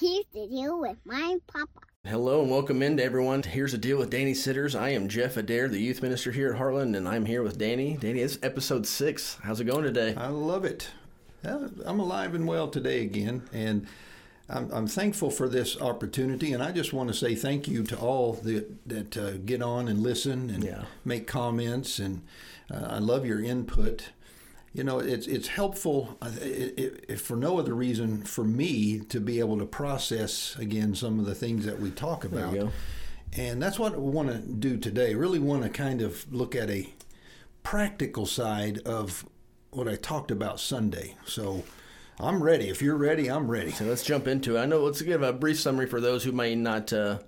Here's the deal with my papa. Hello and welcome in to everyone. Here's the deal with Danny Sitters. I am Jeff Adair, the youth minister here at Harlan, and I'm here with Danny. Danny, it's episode 6. How's it going today? I love it. I'm alive and well today again, and I'm thankful for this opportunity, and I just want to say thank you to all that get on and listen and make comments, and I love your input. You know, it's helpful, if for no other reason, for me to be able to process, again, some of the things that we talk about. There you go. And that's what I want to do today. I really want to kind of look at a practical side of what I talked about Sunday. So I'm ready. If you're ready, I'm ready. So let's jump into it. I know, let's give a brief summary for those who may not have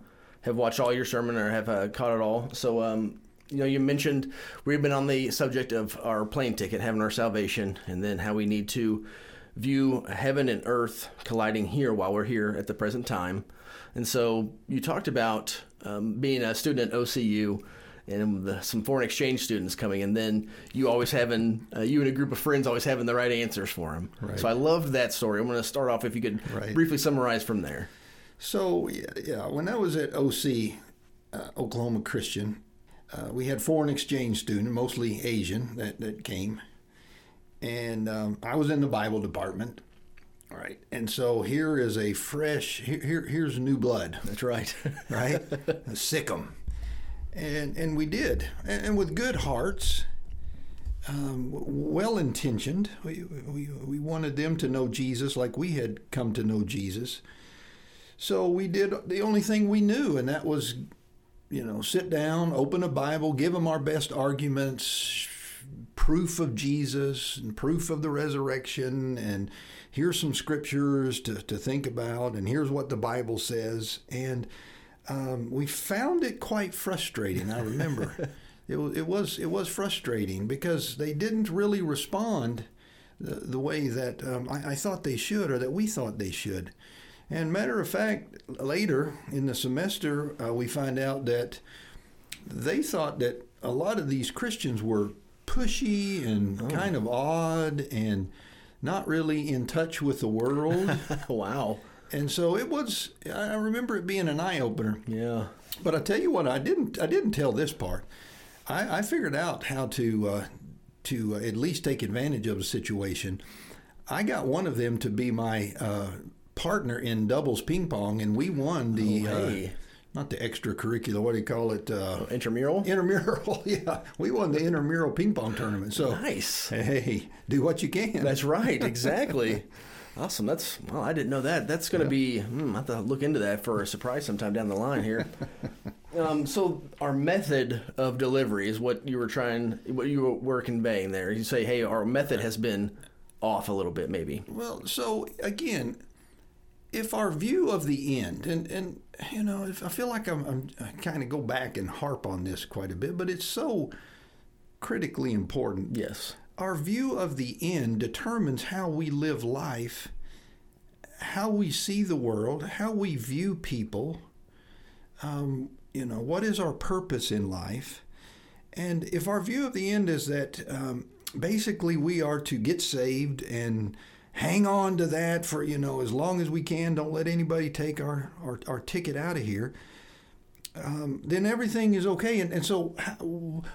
watched all your sermon or have caught it all. So, you know, you mentioned we've been on the subject of our plane ticket, having our salvation, and then how we need to view heaven and earth colliding here while we're here at the present time. And so you talked about being a student at OCU and some foreign exchange students coming, and then you always having, you and a group of friends always having the right answers for them. Right. So I loved that story. I'm going to start off, if you could briefly summarize from there. So, when I was at OC, Oklahoma Christian, we had foreign exchange students, mostly Asian, that came. And I was in the Bible department. All right. And so here is a fresh, here's new blood. That's right. Right? Sick 'em. And we did. And with good hearts, well-intentioned. We wanted them to know Jesus like we had come to know Jesus. So we did the only thing we knew, and that was, you know, sit down, open a Bible, give them our best arguments, proof of Jesus and proof of the resurrection, and here's some scriptures to think about, and here's what the Bible says. And we found it quite frustrating, I remember. it was frustrating because they didn't really respond the way that I thought they should, or that we thought they should. And matter of fact, later in the semester, we find out that they thought that a lot of these Christians were pushy and kind of odd and not really in touch with the world. Wow. And so it was, I remember it being an eye-opener. Yeah. But I tell you what, I didn't tell this part. I figured out how to at least take advantage of the situation. I got one of them to be my partner in doubles ping pong, and we won the not the extracurricular, what do you call it, intramural. Yeah, we won the intramural ping pong tournament. So nice. Hey, do what you can. That's right, exactly. Awesome. Well, I didn't know that. That's going to be, I have to look into that for a surprise sometime down the line here. So our method of delivery is what you were conveying there. You say, hey, our method has been off a little bit maybe. Well, so again, if our view of the end, and you know, if I feel like I kind of go back and harp on this quite a bit, but it's so critically important. Yes. Our view of the end determines how we live life, how we see the world, how we view people, you know, what is our purpose in life. And if our view of the end is that basically we are to get saved and hang on to that for, you know, as long as we can, don't let anybody take our ticket out of here, then everything is okay. And so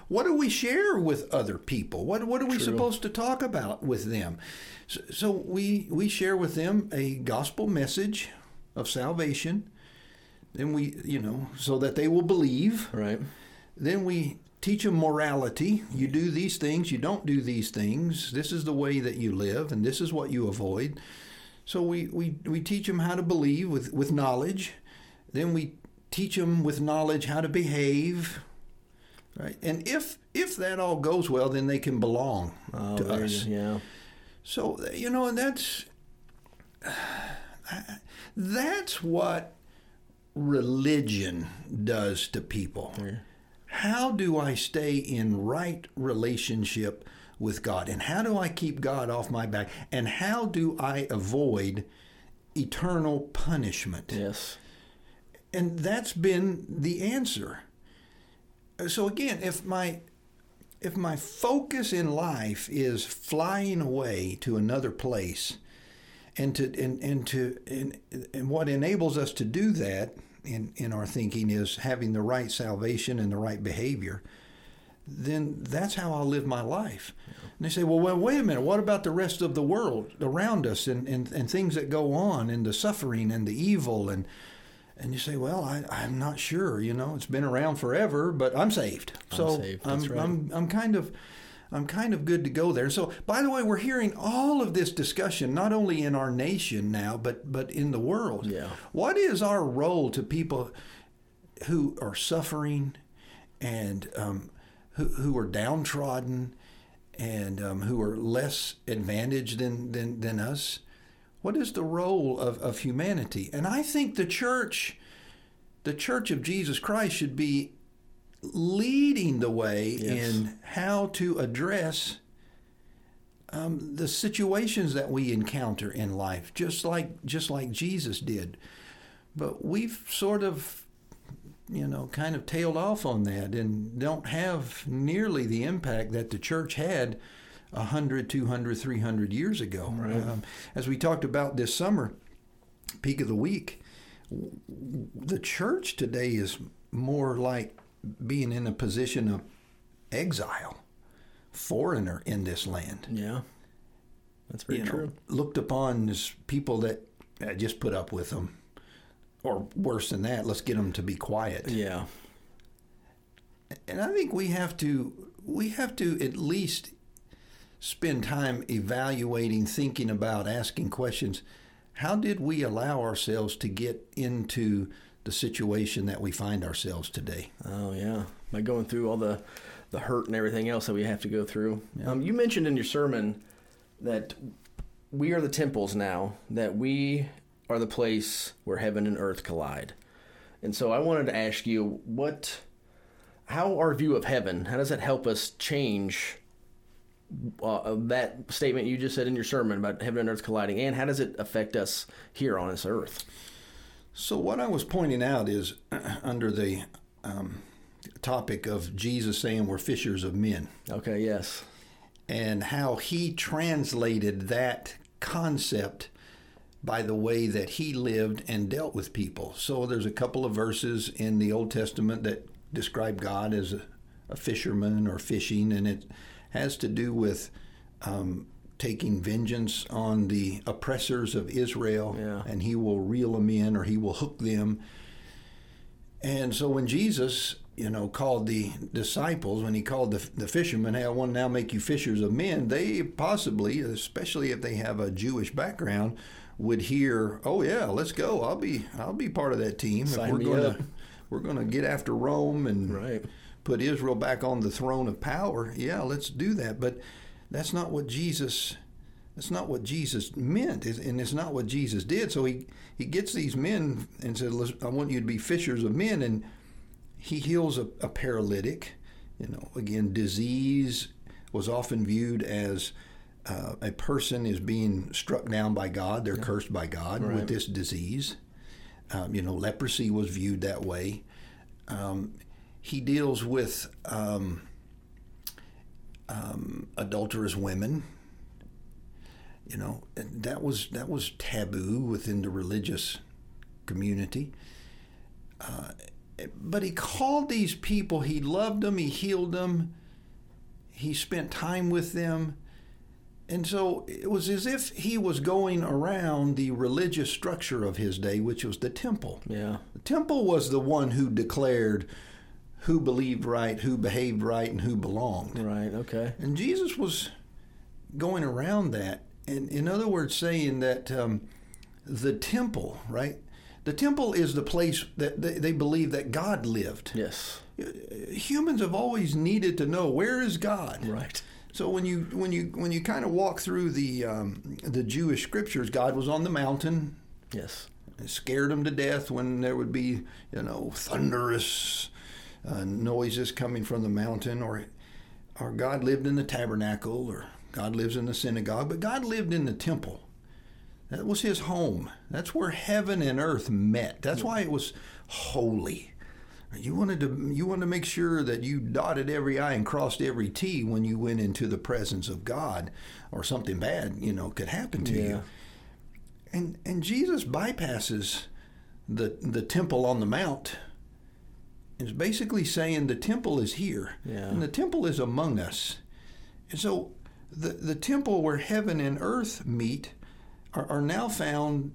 what do we share with other people? What are we supposed to talk about with them? So we share with them a gospel message of salvation. Then we, you know, so that they will believe. Right. Then we teach them morality. You do these things, you don't do these things. This is the way that you live, and this is what you avoid. So we teach them how to believe with knowledge. Then we teach them with knowledge how to behave, right? And if that all goes well, then they can belong to us. Yeah. So, you know, and that's what religion does to people. Yeah. How do I stay in right relationship with God? And how do I keep God off my back? And how do I avoid eternal punishment? Yes. And that's been the answer. So again, if my focus in life is flying away to another place And what enables us to do that in our thinking is having the right salvation and the right behavior. Then that's how I live my life. And they say, well, wait a minute, what about the rest of the world around us and things that go on and the suffering and the evil? And you say, well, I'm not sure, it's been around forever, but I'm saved. I'm kind of good to go there. So, by the way, we're hearing all of this discussion, not only in our nation now, but in the world. Yeah. What is our role to people who are suffering and who are downtrodden and who are less advantaged than us? What is the role of humanity? And I think the church of Jesus Christ should be leading the way in how to address the situations that we encounter in life, just like Jesus did. But we've sort of, kind of tailed off on that and don't have nearly the impact that the church had 100, 200, 300 years ago. Right. As we talked about this summer, peak of the week, the church today is more like being in a position of exile, foreigner in this land. Yeah, that's very true. Looked upon as people that just put up with them, or worse than that, let's get them to be quiet. Yeah. And I think we have to at least spend time evaluating, thinking about, asking questions. How did we allow ourselves to get into the situation that we find ourselves today? Oh, yeah. By going through all the hurt and everything else that we have to go through. Yeah. You mentioned in your sermon that we are the temples now, that we are the place where heaven and earth collide. And so I wanted to ask you, how our view of heaven, how does that help us change that statement you just said in your sermon about heaven and earth colliding, and how does it affect us here on this earth? So what I was pointing out is under the topic of Jesus saying we're fishers of men. Okay, yes. And how he translated that concept by the way that he lived and dealt with people. So there's a couple of verses in the Old Testament that describe God as a fisherman or fishing, and it has to do with taking vengeance on the oppressors of Israel, and he will reel them in, or he will hook them. And so when Jesus, called the disciples, when he called the fishermen, hey, I want to now make you fishers of men, they possibly, especially if they have a Jewish background, would hear, oh yeah, let's go. I'll be part of that team. We're going to get after Rome and put Israel back on the throne of power. Yeah, let's do that. But That's not what Jesus meant, and it's not what Jesus did. So he gets these men and said, I want you to be fishers of men, and he heals a paralytic. Again, disease was often viewed as a person is being struck down by God. They're cursed by God with this disease. Leprosy was viewed that way. He deals with adulterous women, that was taboo within the religious community. But he called these people, he loved them, he healed them, he spent time with them. And so it was as if he was going around the religious structure of his day, which was the temple. Yeah. The temple was the one who declared who believed right, who behaved right, and who belonged. Right, okay. And Jesus was going around that, and in other words saying that the temple, right? The temple is the place that they believe that God lived. Yes. Humans have always needed to know, where is God? Right. So when you kind of walk through the Jewish scriptures, God was on the mountain. Yes. It scared them to death when there would be, thunderous noises coming from the mountain, or God lived in the tabernacle, or God lives in the synagogue, but God lived in the temple. That was his home. That's where heaven and earth met. That's why it was holy. You wanted to make sure that you dotted every I and crossed every T when you went into the presence of God, or something bad, could happen to you. And Jesus bypasses the temple on the mount. It's basically saying the temple is here, and the temple is among us. And so the temple where heaven and earth meet are now found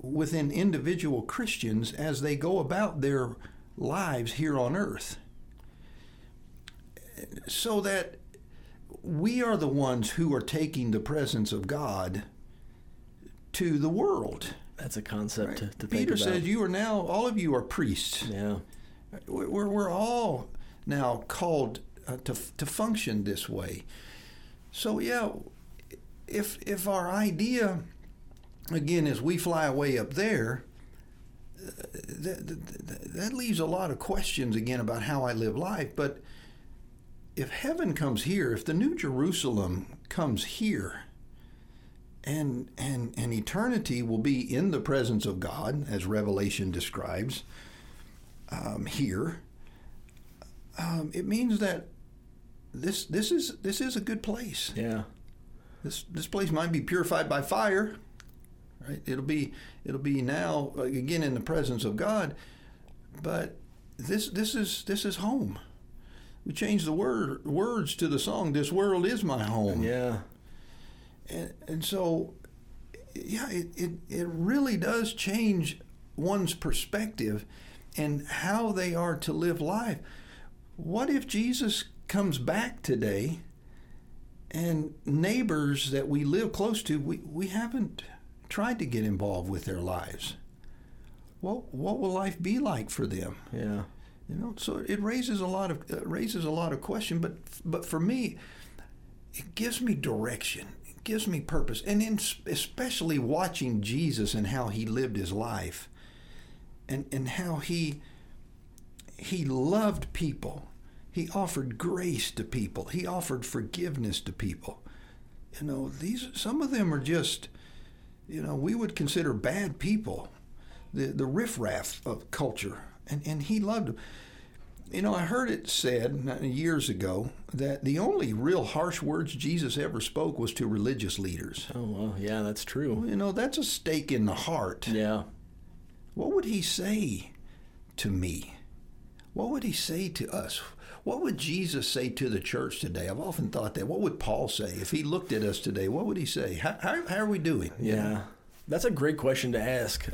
within individual Christians as they go about their lives here on earth. So that we are the ones who are taking the presence of God to the world. That's a concept, right? to think about. Peter says, you are now, all of you are priests. Yeah. We're all now called to function this way. So, yeah, if our idea, again, is we fly away up there, that leaves a lot of questions, again, about how I live life. But if heaven comes here, if the New Jerusalem comes here, and eternity will be in the presence of God, as Revelation describes, here, it means that this is a good place. Yeah, this place might be purified by fire, right? It'll be now again in the presence of God, but this is home. We changed the words to the song. This world is my home. Yeah, and so yeah, it really does change one's perspective and how they are to live life. What if Jesus comes back today and neighbors that we live close to, we haven't tried to get involved with their lives? What will life be like for them? Yeah. You know, so it raises a lot of questions, but for me, it gives me direction, it gives me purpose, and in especially watching Jesus and how he lived his life, and how he loved people, he offered grace to people, he offered forgiveness to people. You know, these some of them are just, you know, we would consider bad people, the riffraff of culture. And he loved them. You know, I heard it said years ago that the only real harsh words Jesus ever spoke was to religious leaders. Oh, well, yeah, that's true. Well, you know, that's a stake in the heart. Yeah. What would he say to me? What would he say to us? What would Jesus say to the church today? I've often thought that. What would Paul say if he looked at us today? What would he say? How are we doing? Yeah. That's a great question to ask.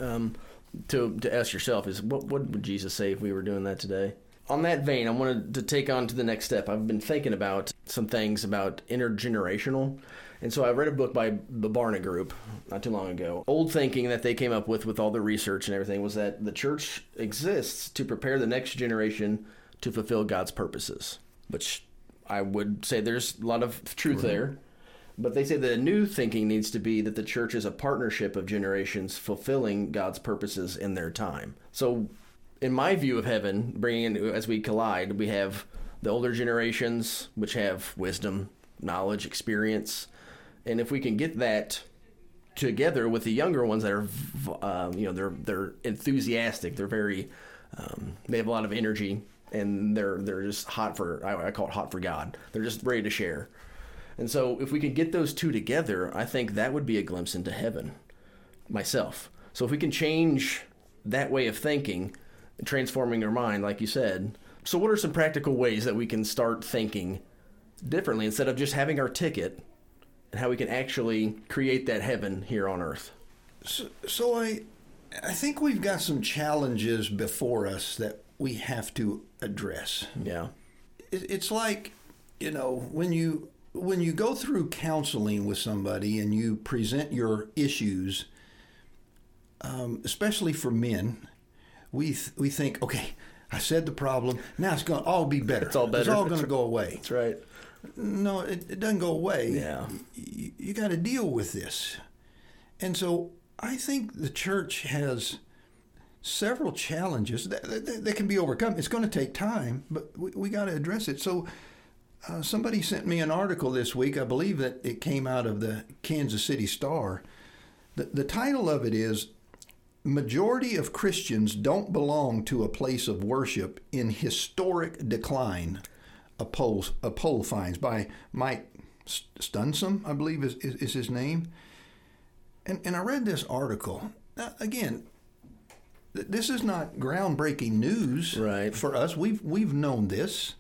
To ask yourself is, what would Jesus say if we were doing that today? On that vein, I wanted to take on to the next step. I've been thinking about some things about intergenerational. And so I read a book by the Barna Group not too long ago. Old thinking that they came up with all the research and everything was that the church exists to prepare the next generation to fulfill God's purposes, which I would say there's a lot of truth there. But they say the new thinking needs to be that the church is a partnership of generations fulfilling God's purposes in their time. So in my view of heaven, bringing in, as we collide, we have the older generations, which have wisdom, knowledge, experience. And if we can get that together with the younger ones that are, you know, they're enthusiastic, they're very, they have a lot of energy, and they're just hot for, I call it hot for God. They're just ready to share. And so if we can get those two together, I think that would be a glimpse into heaven, myself. So if we can change that way of thinking, transforming our mind, like you said. So what are some practical ways that we can start thinking differently instead of just having our ticket, and how we can actually create that heaven here on earth? So I think we've got some challenges before us that we have to address. Yeah. It's like, you know, when you go through counseling with somebody and you present your issues, especially for men, we think, okay, I said the problem. Now it's going to all be better. It's all better. It's all going to go away. That's right. No, it doesn't go away. Yeah. You got to deal with this. And so I think the church has several challenges that can be overcome. It's going to take time, but we got to address it. So somebody sent me an article this week. I believe that it came out of the Kansas City Star. The title of it is, Majority of Christians Don't Belong to a Place of Worship in Historic Decline, a poll finds, by Mike Stunson, I believe is his name. And I read this article. Now, again, this is not groundbreaking news for us. We've known this,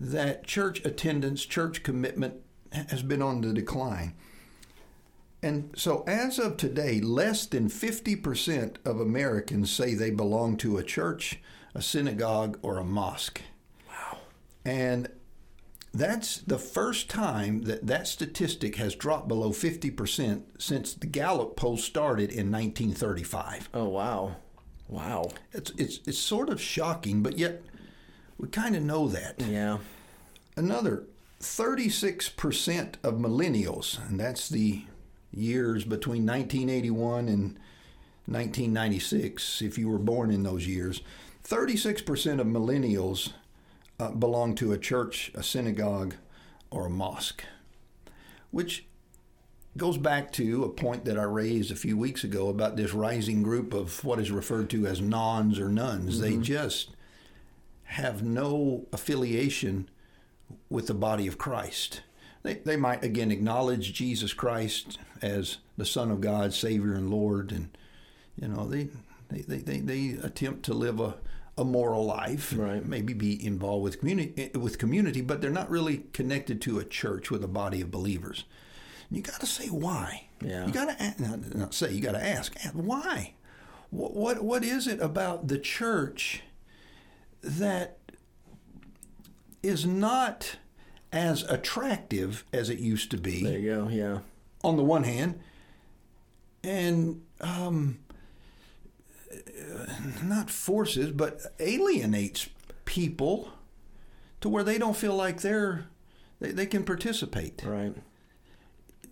that church attendance, church commitment has been on the decline. And so as of today, less than 50% of Americans say they belong to a church, a synagogue, or a mosque. Wow. And that's the first time that that statistic has dropped below 50% since the Gallup poll started in 1935. Oh, wow. Wow. It's sort of shocking, but yet we kind of know that. Yeah. Another 36% of millennials, and that's the years between 1981 and 1996, if you were born in those years, 36% of millennials belong to a church, a synagogue, or a mosque, which goes back to a point that I raised a few weeks ago about this rising group of what is referred to as nons or nuns. Mm-hmm. They just have no affiliation with the body of Christ. They might, again, acknowledge Jesus Christ as the Son of God, Savior and Lord. And, you know, they attempt to live a moral life, right, maybe be involved with community, but they're not really connected to a church with a body of believers. And you got to say why. Yeah. You got to you got to ask why. What is it about the church that is not as attractive as it used to be? There you go, yeah. On the one hand, and not forces, but alienates people to where they don't feel like they can participate. Right.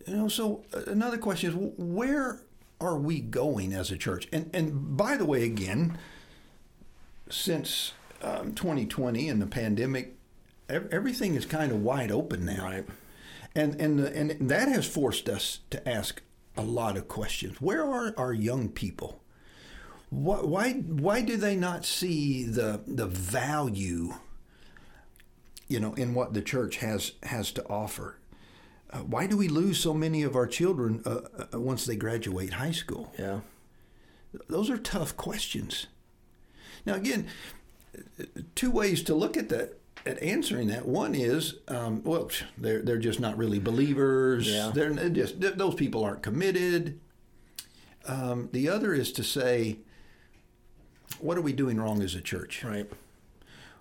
You know, so another question is, where are we going as a church? And by the way, again, since 2020 and the pandemic, everything is kind of wide open now, right? And that has forced us to ask a lot of questions. Where are our young people? Why do they not see the value, you know, in what the church has to offer? Why do we lose so many of our children once they graduate high school? Yeah, those are tough questions. Now, again, two ways to look at that. At answering that, one is, they're just not really believers. Yeah. They're just, those people aren't committed. The other is to say, what are we doing wrong as a church? Right.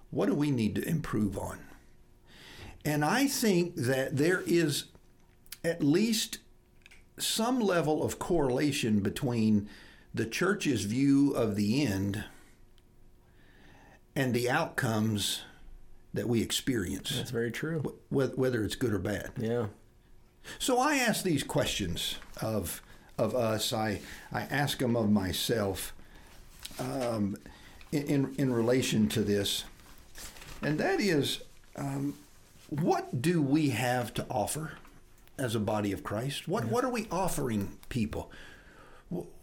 What do we need to improve on? And I think that there is at least some level of correlation between the church's view of the end and the outcomes that we experience. That's very true. Whether it's good or bad. Yeah. So I ask these questions of us. I ask them of myself in relation to this. And that is, what do we have to offer as a body of Christ? What are we offering people?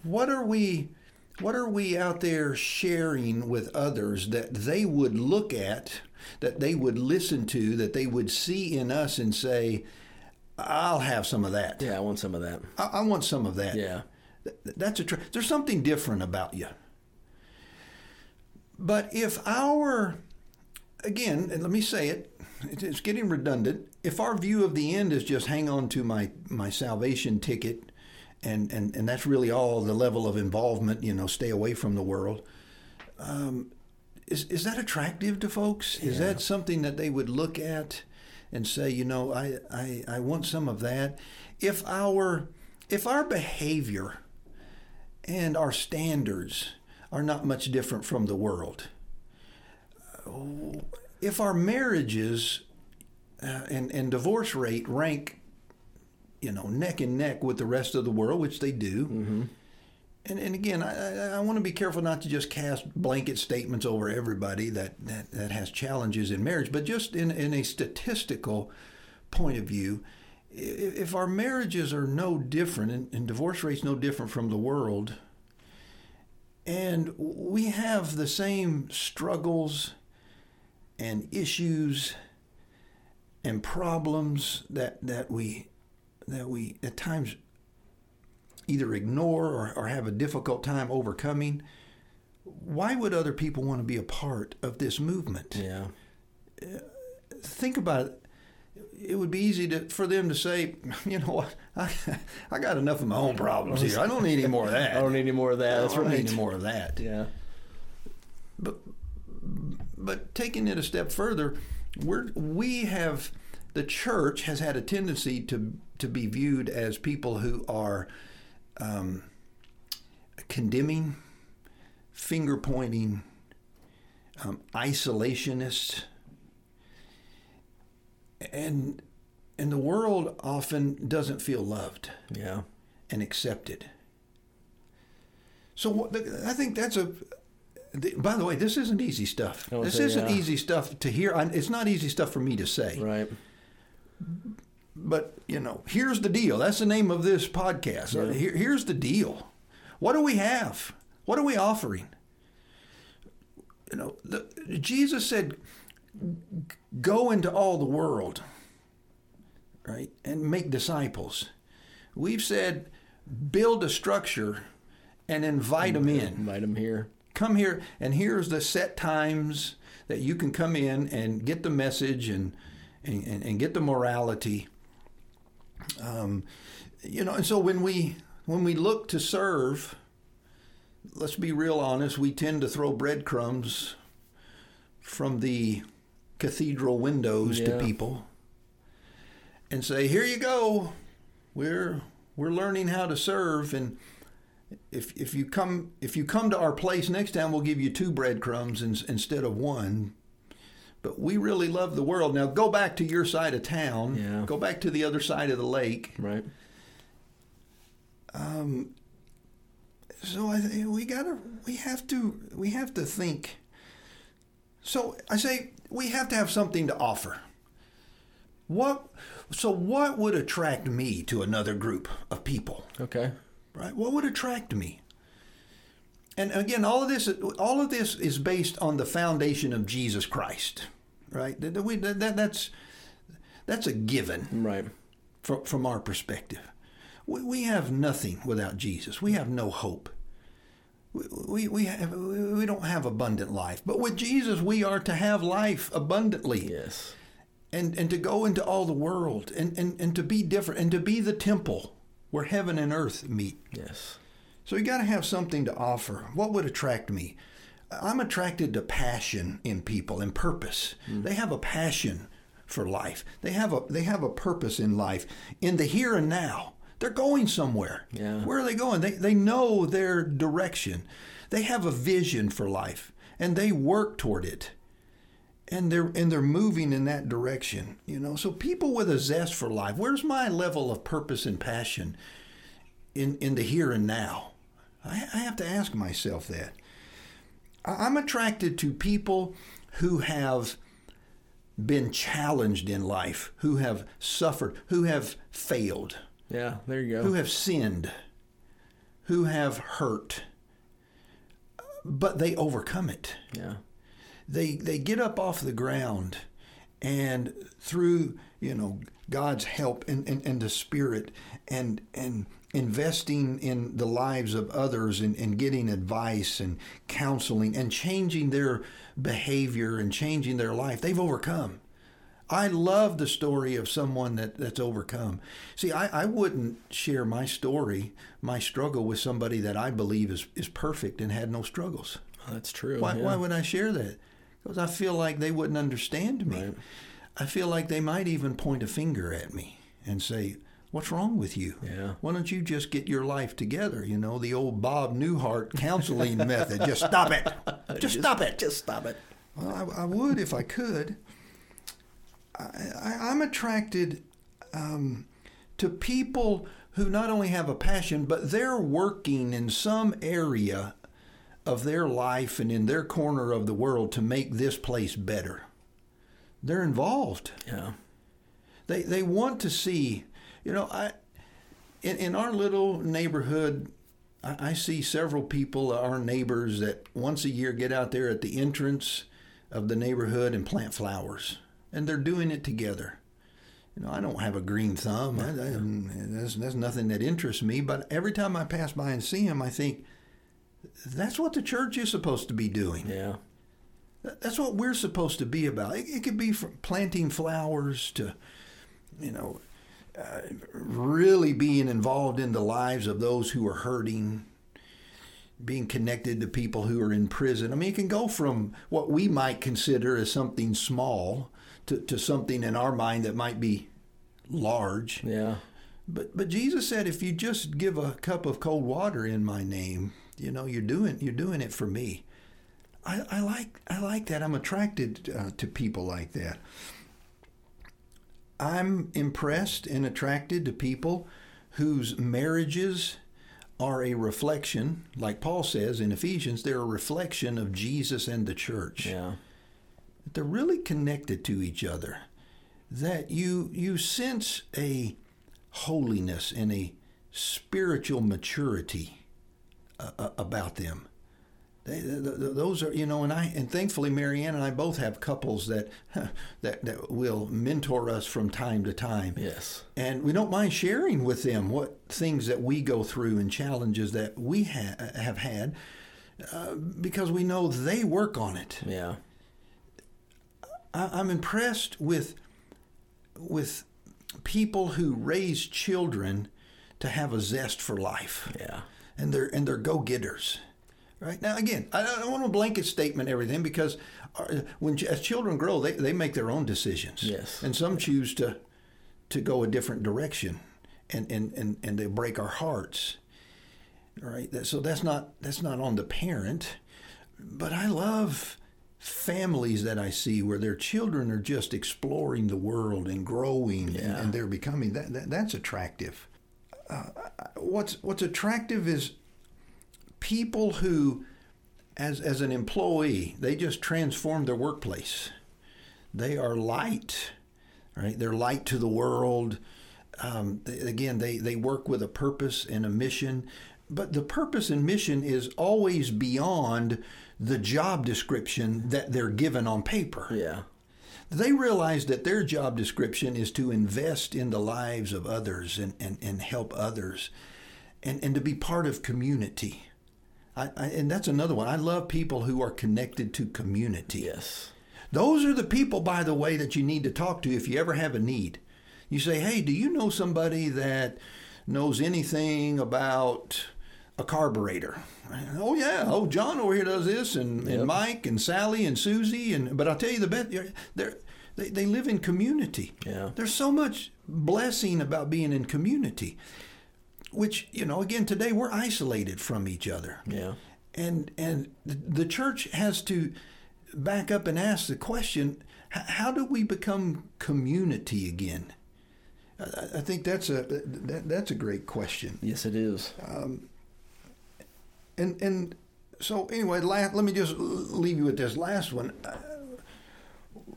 What are we out there sharing with others that they would look at, that they would listen to, that they would see in us and say, I'll have some of that. Yeah, I want some of that. I want some of that. Yeah. That's there's something different about you. But if our, again, and let me say it, it's getting redundant, if our view of the end is just hang on to my salvation ticket, and that's really all the level of involvement, you know, stay away from the world, Is that attractive to folks? Is that something that they would look at and say, you know, I want some of that? If our behavior and our standards are not much different from the world, if our marriages and divorce rate rank, you know, neck and neck with the rest of the world, which they do, mm-hmm. And again, I want to be careful not to just cast blanket statements over everybody that has challenges in marriage, but just in a statistical point of view, if our marriages are no different and divorce rates no different from the world, and we have the same struggles and issues and problems that we at times either ignore or have a difficult time overcoming, why would other people want to be a part of this movement? Yeah. Think about it. It would be easy for them to say, you know what, I got enough of my own problems here. I don't need any more of that. I don't need any more of that. That's right. I don't need any more of that. Yeah. But taking it a step further, the church has had a tendency to be viewed as people who are condemning, finger-pointing, isolationists. And the world often doesn't feel loved, yeah, and accepted. So I think that's by the way, this isn't easy stuff. This isn't easy stuff to hear. It's not easy stuff for me to say. Right. But, you know, here's the deal. That's the name of this podcast. Yeah. Here's the deal. What do we have? What are we offering? You know, Jesus said, go into all the world, right, and make disciples. We've said, build a structure and invite them in. Invite them here. Come here, and here's the set times that you can come in and get the message and get the morality. You know, and so when we look to serve, let's be real honest, we tend to throw breadcrumbs from the cathedral windows to people and say, here you go, we're learning how to serve, and if you come to our place next time, we'll give you 2 breadcrumbs instead of 1. But we really love the world. Now go back to your side of town. Yeah. Go back to the other side of the lake. Right. So we have to think. So I say we have to have something to offer. What would attract me to another group of people? Okay. Right? What would attract me? And again, all of this is based on the foundation of Jesus Christ, right? That's a given, right? From our perspective, we have nothing without Jesus. We have no hope. We don't have abundant life. But with Jesus, we are to have life abundantly. Yes. And to go into all the world and to be different and to be the temple where heaven and earth meet. Yes. So you got to have something to offer. What would attract me? I'm attracted to passion in people and purpose. Mm. They have a passion for life. They have a purpose in life, in the here and now. They're going somewhere. Yeah. Where are they going? They know their direction. They have a vision for life, and they work toward it. And they're moving in that direction, you know. So people with a zest for life. Where's my level of purpose and passion in the here and now? I have to ask myself that. I'm attracted to people who have been challenged in life, who have suffered, who have failed. Yeah, there you go. Who have sinned, who have hurt, but they overcome it. Yeah. They get up off the ground, and through, you know, God's help and the Spirit and investing in the lives of others and getting advice and counseling and changing their behavior and changing their life, they've overcome. I love the story of someone that's overcome. See, I wouldn't share my story, my struggle with somebody that I believe is perfect and had no struggles. Well, that's true. Why would I share that? Because I feel like they wouldn't understand me. Right. I feel like they might even point a finger at me and say, what's wrong with you? Yeah. Why don't you just get your life together? You know, the old Bob Newhart counseling method. Just stop it. Just stop it. Just stop it. Well, I would if I could. I'm attracted to people who not only have a passion, but they're working in some area of their life and in their corner of the world to make this place better. They're involved. Yeah. They want to see. You know, in our little neighborhood, I see several people, our neighbors, that once a year get out there at the entrance of the neighborhood and plant flowers. And they're doing it together. You know, I don't have a green thumb. That's nothing that interests me. But every time I pass by and see him, I think, that's what the church is supposed to be doing. Yeah. That's what we're supposed to be about. It could be from planting flowers to, you know, really being involved in the lives of those who are hurting, being connected to people who are in prison. I mean, it can go from what we might consider as something small to something in our mind that might be large. Yeah. But Jesus said, if you just give a cup of cold water in my name, you know, you're doing it for me. I like that. I'm attracted to people like that. I'm impressed and attracted to people whose marriages are a reflection, like Paul says in Ephesians, they're a reflection of Jesus and the church. Yeah. They're really connected to each other. That you sense a holiness and a spiritual maturity about them. Those are, you know, and thankfully Marianne and I both have couples that will mentor us from time to time. Yes. And we don't mind sharing with them what things that we go through and challenges that we have had because we know they work on it. Yeah. I'm impressed with people who raise children to have a zest for life. Yeah. And they're go-getters. Right? Now, again, I don't want to blanket statement everything because as children grow, they make their own decisions. Yes. And some choose to go a different direction, and they break our hearts. Right? So that's not on the parent. But I love families that I see where their children are just exploring the world and growing, yeah. and they're becoming. That's attractive. What's attractive is people who, as an employee, they just transform their workplace. They are light, right? They're light to the world. They work with a purpose and a mission. But the purpose and mission is always beyond the job description that they're given on paper. Yeah. They realize that their job description is to invest in the lives of others and help others and to be part of community. And that's another one. I love people who are connected to community. Yes. Those are the people, by the way, that you need to talk to if you ever have a need. You say, hey, do you know somebody that knows anything about a carburetor? Oh, yeah. Oh, John over here does this, and Mike and Sally and Susie. But I'll tell you the best, they live in community. Yeah. There's so much blessing about being in community. Which, you know, again, today we're isolated from each other. Yeah. And the church has to back up and ask the question, how do we become community again? I think that's a great question. Yes, it is. And so anyway, let me just leave you with this last one.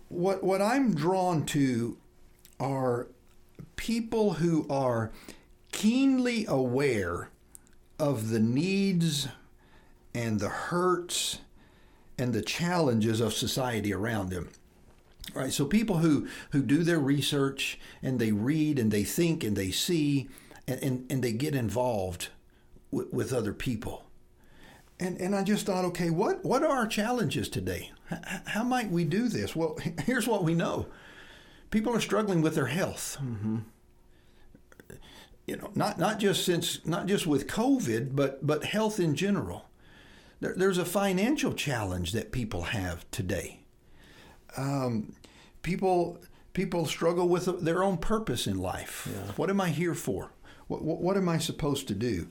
What I'm drawn to are people who are keenly aware of the needs and the hurts and the challenges of society around them. Right? So people who do their research and they read and they think and they see and they get involved with other people. And I just thought, okay, what are our challenges today? How might we do this? Well, here's what we know. People are struggling with their health. Mm-hmm. You know, not just with COVID, but health in general. There's a financial challenge that people have today. People struggle with their own purpose in life. Yeah. What am I here for? What am I supposed to do?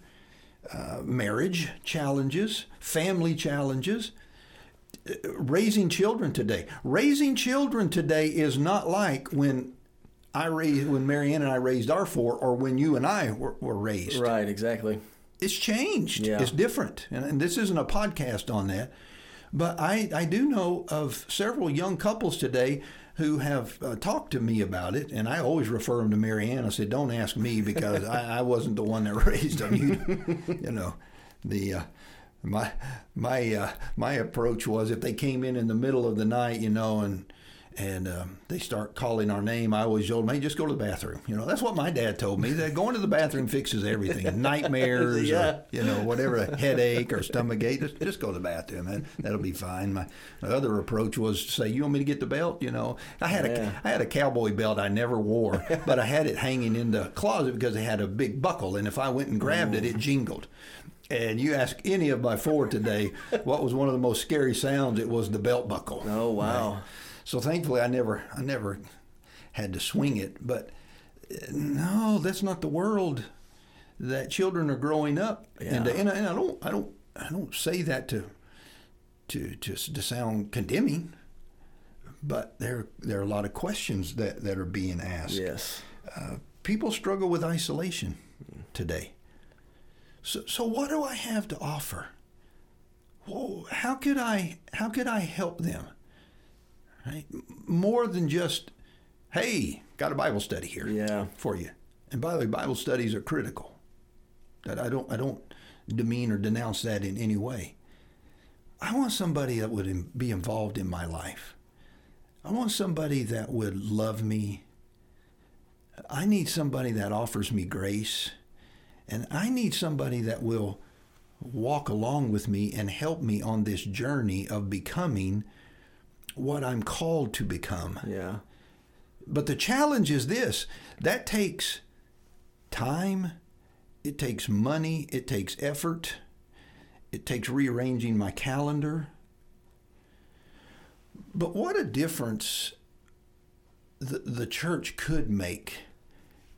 Marriage challenges, family challenges, raising children today. Raising children today is not like when Marianne and I raised our four, or when you and I were raised. Right, exactly. It's changed. Yeah. It's different. And this isn't a podcast on that. But I do know of several young couples today who have talked to me about it, and I always refer them to Marianne. I said, don't ask me because I wasn't the one that raised them. You know, the... My approach was if they came in the middle of the night, you know, and And they start calling our name. I always told them, hey, just go to the bathroom. You know, that's what my dad told me, that going to the bathroom fixes everything. Nightmares or, you know, whatever, a headache or stomach ache, just go to the bathroom. That'll be fine. My other approach was to say, you want me to get the belt? You know, I had a cowboy belt I never wore, but I had it hanging in the closet because it had a big buckle. And if I went and grabbed it, it jingled. And you ask any of my four today, what was one of the most scary sounds? It was the belt buckle. Oh, wow. Right? So thankfully, I never had to swing it. But no, that's not the world that children are growing up. Yeah. And I don't say that to sound condemning. But there are a lot of questions that are being asked. Yes, people struggle with isolation today. So what do I have to offer? Whoa, how could I help them? Right? More than just, hey, got a Bible study here for you. And by the way, Bible studies are critical. That I don't demean or denounce that in any way. I want somebody that would be involved in my life. I want somebody that would love me. I need somebody that offers me grace. And I need somebody that will walk along with me and help me on this journey of becoming what I'm called to become. Yeah. But the challenge is this, that takes time, it takes money, it takes effort, it takes rearranging my calendar. But what a difference the church could make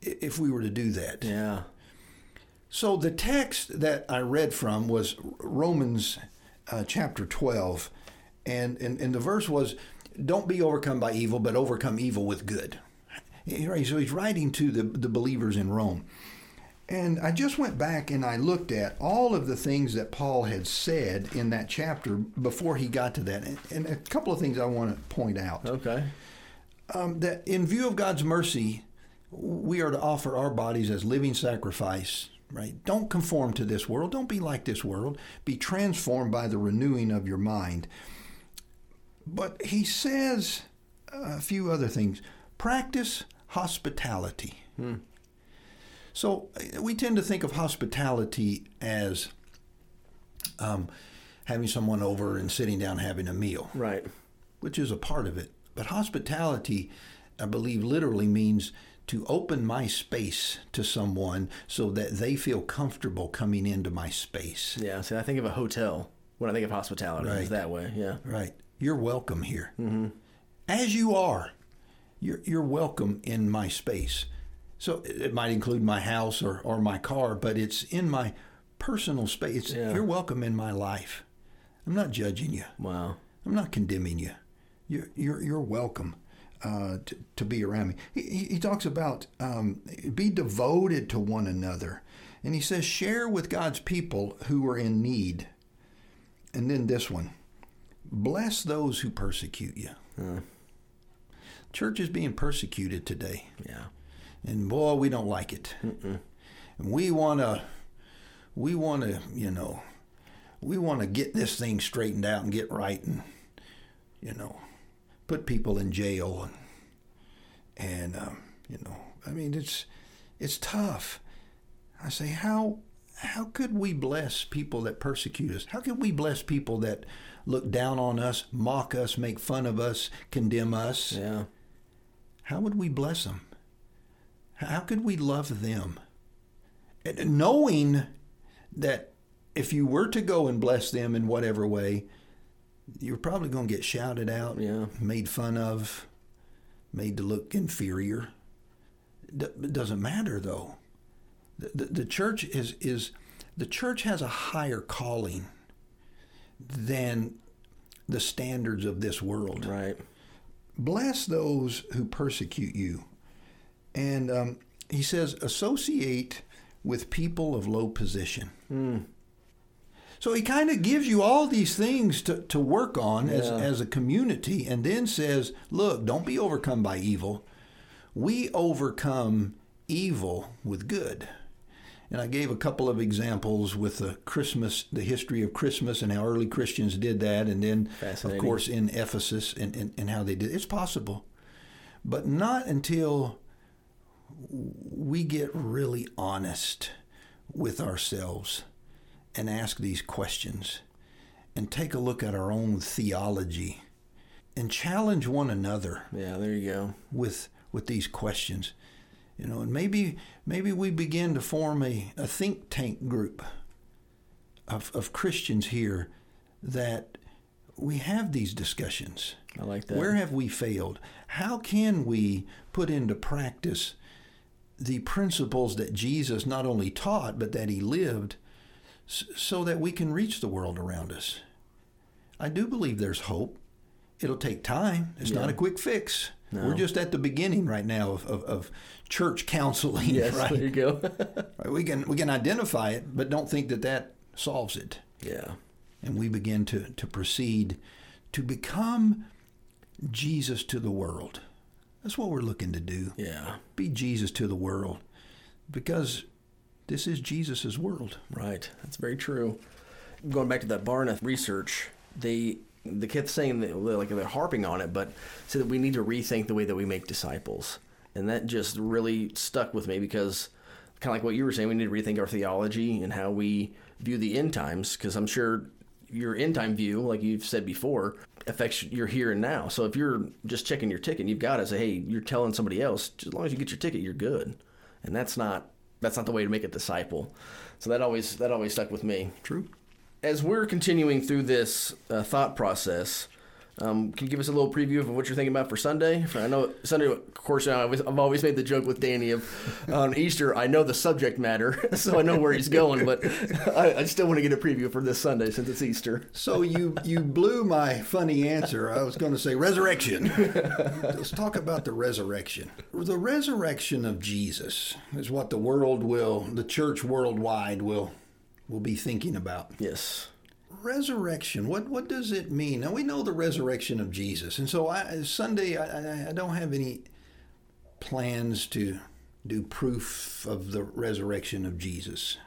if we were to do that. Yeah. So the text that I read from was Romans chapter 12. And the verse was, don't be overcome by evil, but overcome evil with good. So he's writing to the believers in Rome. And I just went back and I looked at all of the things that Paul had said in that chapter before he got to that. And a couple of things I want to point out. Okay. That in view of God's mercy, we are to offer our bodies as living sacrifice, right? Don't conform to this world. Don't be like this world. Be transformed by the renewing of your mind. But he says a few other things. Practice hospitality. Hmm. So we tend to think of hospitality as having someone over and sitting down having a meal. Right. Which is a part of it. But hospitality, I believe, literally means to open my space to someone so that they feel comfortable coming into my space. Yeah. See, I think of a hotel when I think of hospitality. Right. It's that way. Yeah. Right. You're welcome here. Mm-hmm. As you are, you're welcome in my space. So it might include my house or my car, but it's in my personal space. Yeah. You're welcome in my life. I'm not judging you. Wow. I'm not condemning you. You're welcome to be around me. He talks about be devoted to one another. And he says, share with God's people who are in need. And then this one. Bless those who persecute you. Hmm. Church is being persecuted today. Yeah. And boy, we don't like it. Mm-mm. And we want to get this thing straightened out and get right and, you know, put people in jail it's tough. I say, how could we bless people that persecute us? How could we bless people that look down on us, mock us, make fun of us, condemn us? Yeah. How would we bless them? How could we love them? And knowing that if you were to go and bless them in whatever way, you're probably going to get shouted out, made fun of, made to look inferior. It doesn't matter, though. The church has a higher calling than the standards of this world. Right. Bless those who persecute you. And he says, associate with people of low position. Mm. So he kind of gives you all these things to work on as a community, and then says, look, don't be overcome by evil. We overcome evil with good. And I gave a couple of examples with the history of Christmas and how early Christians did that, and then, of course, in Ephesus and how they did it. It's possible. But not until we get really honest with ourselves and ask these questions and take a look at our own theology and challenge one another. Yeah, there you go. With these questions. You know, and maybe we begin to form a think tank group of Christians here that we have these discussions. I like that. Where have we failed? How can we put into practice the principles that Jesus not only taught, but that he lived, so that we can reach the world around us? I do believe there's hope. It'll take time. It's not a quick fix. No. We're just at the beginning right now of church counseling. Yes, right? There you go. We can identify it, but don't think that solves it. Yeah. And we begin to proceed to become Jesus to the world. That's what we're looking to do. Yeah. Be Jesus to the world, because this is Jesus's world. Right. That's very true. Going back to that Barna research, they kept saying that, like, they're harping on it, but said that we need to rethink the way that we make disciples. And that just really stuck with me, because kind of like what you were saying, we need to rethink our theology and how we view the end times, because I'm sure your end time view, like you've said before, affects your here and now. So if you're just checking your ticket, you've got to say, hey, you're telling somebody else, as long as you get your ticket, you're good. And that's not the way to make a disciple. So that always stuck with me. True. As we're continuing through this thought process, can you give us a little preview of what you're thinking about for Sunday? I know Sunday, of course, I've always made the joke with Danny of on Easter, I know the subject matter, so I know where he's going, but I still want to get a preview for this Sunday since it's Easter. So you blew my funny answer. I was going to say resurrection. Let's talk about the resurrection. The resurrection of Jesus is what the church worldwide will be thinking about. Yes. Resurrection, what does it mean? Now, we know the resurrection of Jesus. And so Sunday, I don't have any plans to do proof of the resurrection of Jesus.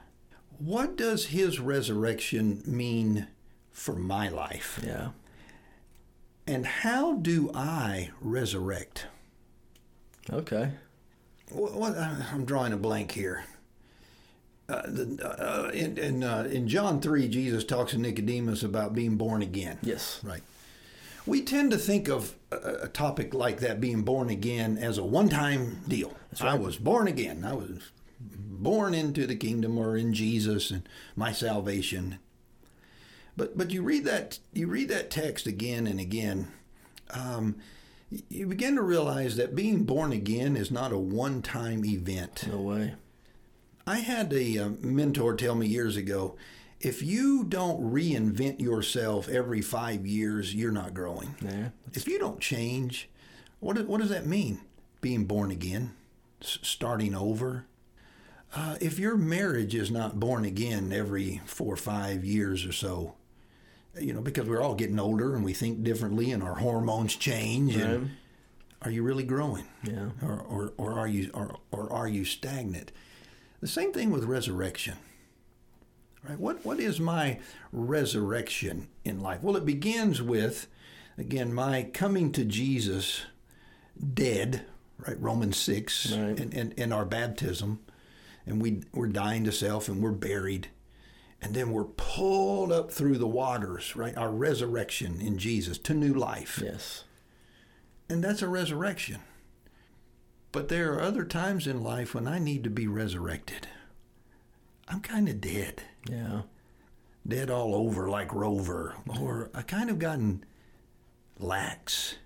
What does his resurrection mean for my life? Yeah. And how do I resurrect? Okay. I'm drawing a blank here. In John 3, Jesus talks to Nicodemus about being born again. Yes. Right. We tend to think of a topic like that, being born again, as a one-time deal. That's right. I was born again. I was born into the kingdom, or in Jesus and my salvation. But you read that text again and again, you begin to realize that being born again is not a one-time event. No way. I had a mentor tell me years ago, if you don't reinvent yourself every 5 years, you're not growing. Yeah, if you don't change, what does that mean? Being born again, starting over. If your marriage is not born again every 4 or 5 years or so, because we're all getting older and we think differently and our hormones change. Right. And are you really growing? Yeah. Or are you stagnant? The same thing with resurrection, right? What is my resurrection in life? Well, it begins with, again, my coming to Jesus dead, right? Romans 6, right. And our baptism, and we're dying to self and we're buried, and then we're pulled up through the waters, right? Our resurrection in Jesus to new life. Yes. And that's a resurrection. But there are other times in life when I need to be resurrected. I'm kind of dead. Yeah. Dead all over, like Rover. Or I kind of gotten lax.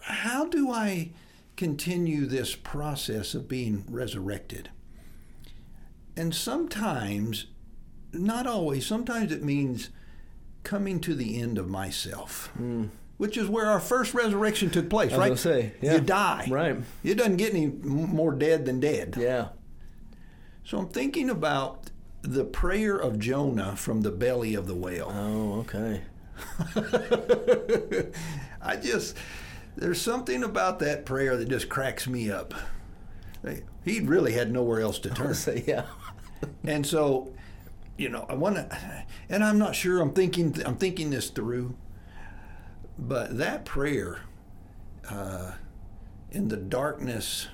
How do I continue this process of being resurrected? And sometimes, not always, sometimes it means coming to the end of myself. Mm. Which is where our first resurrection took place, right? I was going to say, yeah. You die. Right. It doesn't get any more dead than dead. Yeah. So I'm thinking about the prayer of Jonah from the belly of the whale. Oh, okay. There's something about that prayer that just cracks me up. he really had nowhere else to turn. Say, yeah. And so, you know, I want to, and I'm not sure I'm thinking this through, but that prayer in the darkness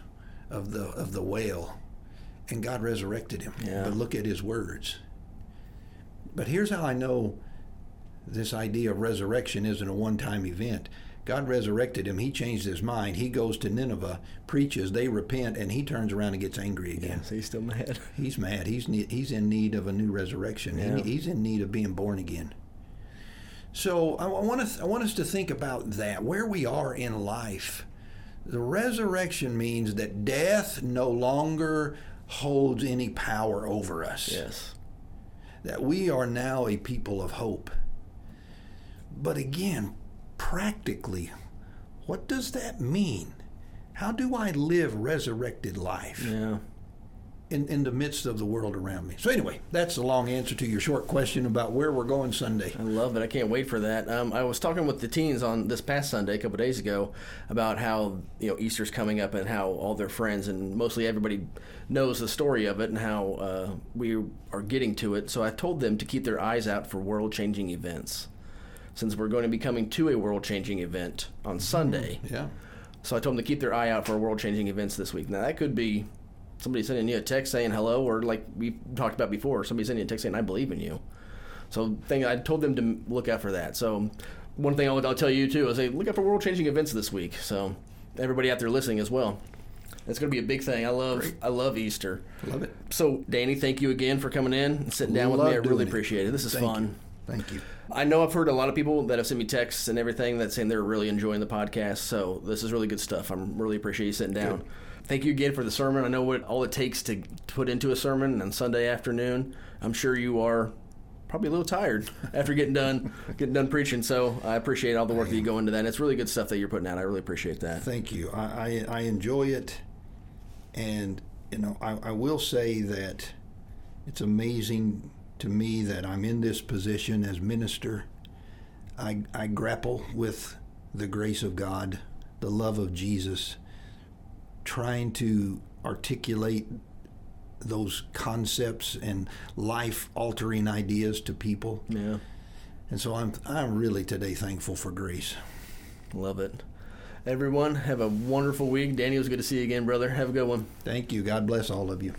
of the whale, and God resurrected him. Yeah. But look at his words. But here's how I know this idea of resurrection isn't a one-time event. God resurrected him. He changed his mind. He goes to Nineveh, preaches. They repent, and he turns around and gets angry again. Yes, he's still mad. He's mad. He's in need of a new resurrection. Yeah. He's in need of being born again. So I want us to think about that, where we are in life. The resurrection means that death no longer holds any power over us. Yes. That we are now a people of hope. But again, practically, what does that mean? How do I live resurrected life in the midst of the world around me? So anyway, that's the long answer to your short question about where we're going Sunday. I love it. I can't wait for that. I was talking with the teens on this past Sunday, a couple of days ago, about how, you know, Easter's coming up and how all their friends and mostly everybody knows the story of it and how we are getting to it. So I told them to keep their eyes out for world-changing events, since we're going to be coming to a world-changing event on Sunday. Yeah. So I told them to keep their eye out for world-changing events this week. Now, that could be somebody sending you a text saying hello, or like we talked about before, somebody sending you a text saying, I believe in you. So I told them to look out for that. So one thing I'll tell you, too, is look out for world-changing events this week. So everybody out there listening as well. It's going to be a big thing. I love Easter. Love it. So, Danny, thank you again for coming in and sitting down with me. I really appreciate it. This is fun. Thank you. I know I've heard a lot of people that have sent me texts and everything that's saying they're really enjoying the podcast. So this is really good stuff. I'm really appreciate you sitting down. Good. Thank you again for the sermon. I know what all it takes to put into a sermon on Sunday afternoon. I'm sure you are probably a little tired after getting done preaching. So I appreciate all the work that you go into that. And it's really good stuff that you're putting out. I really appreciate that. Thank you. I enjoy it. And, you know, I will say that it's amazing to me that I'm in this position as minister. I grapple with the grace of God, the love of Jesus, trying to articulate those concepts and life-altering ideas to people. Yeah. And so I'm really today thankful for grace. Love it. Everyone, have a wonderful week. Danny, it was good to see you again, brother. Have a good one. Thank you. God bless all of you.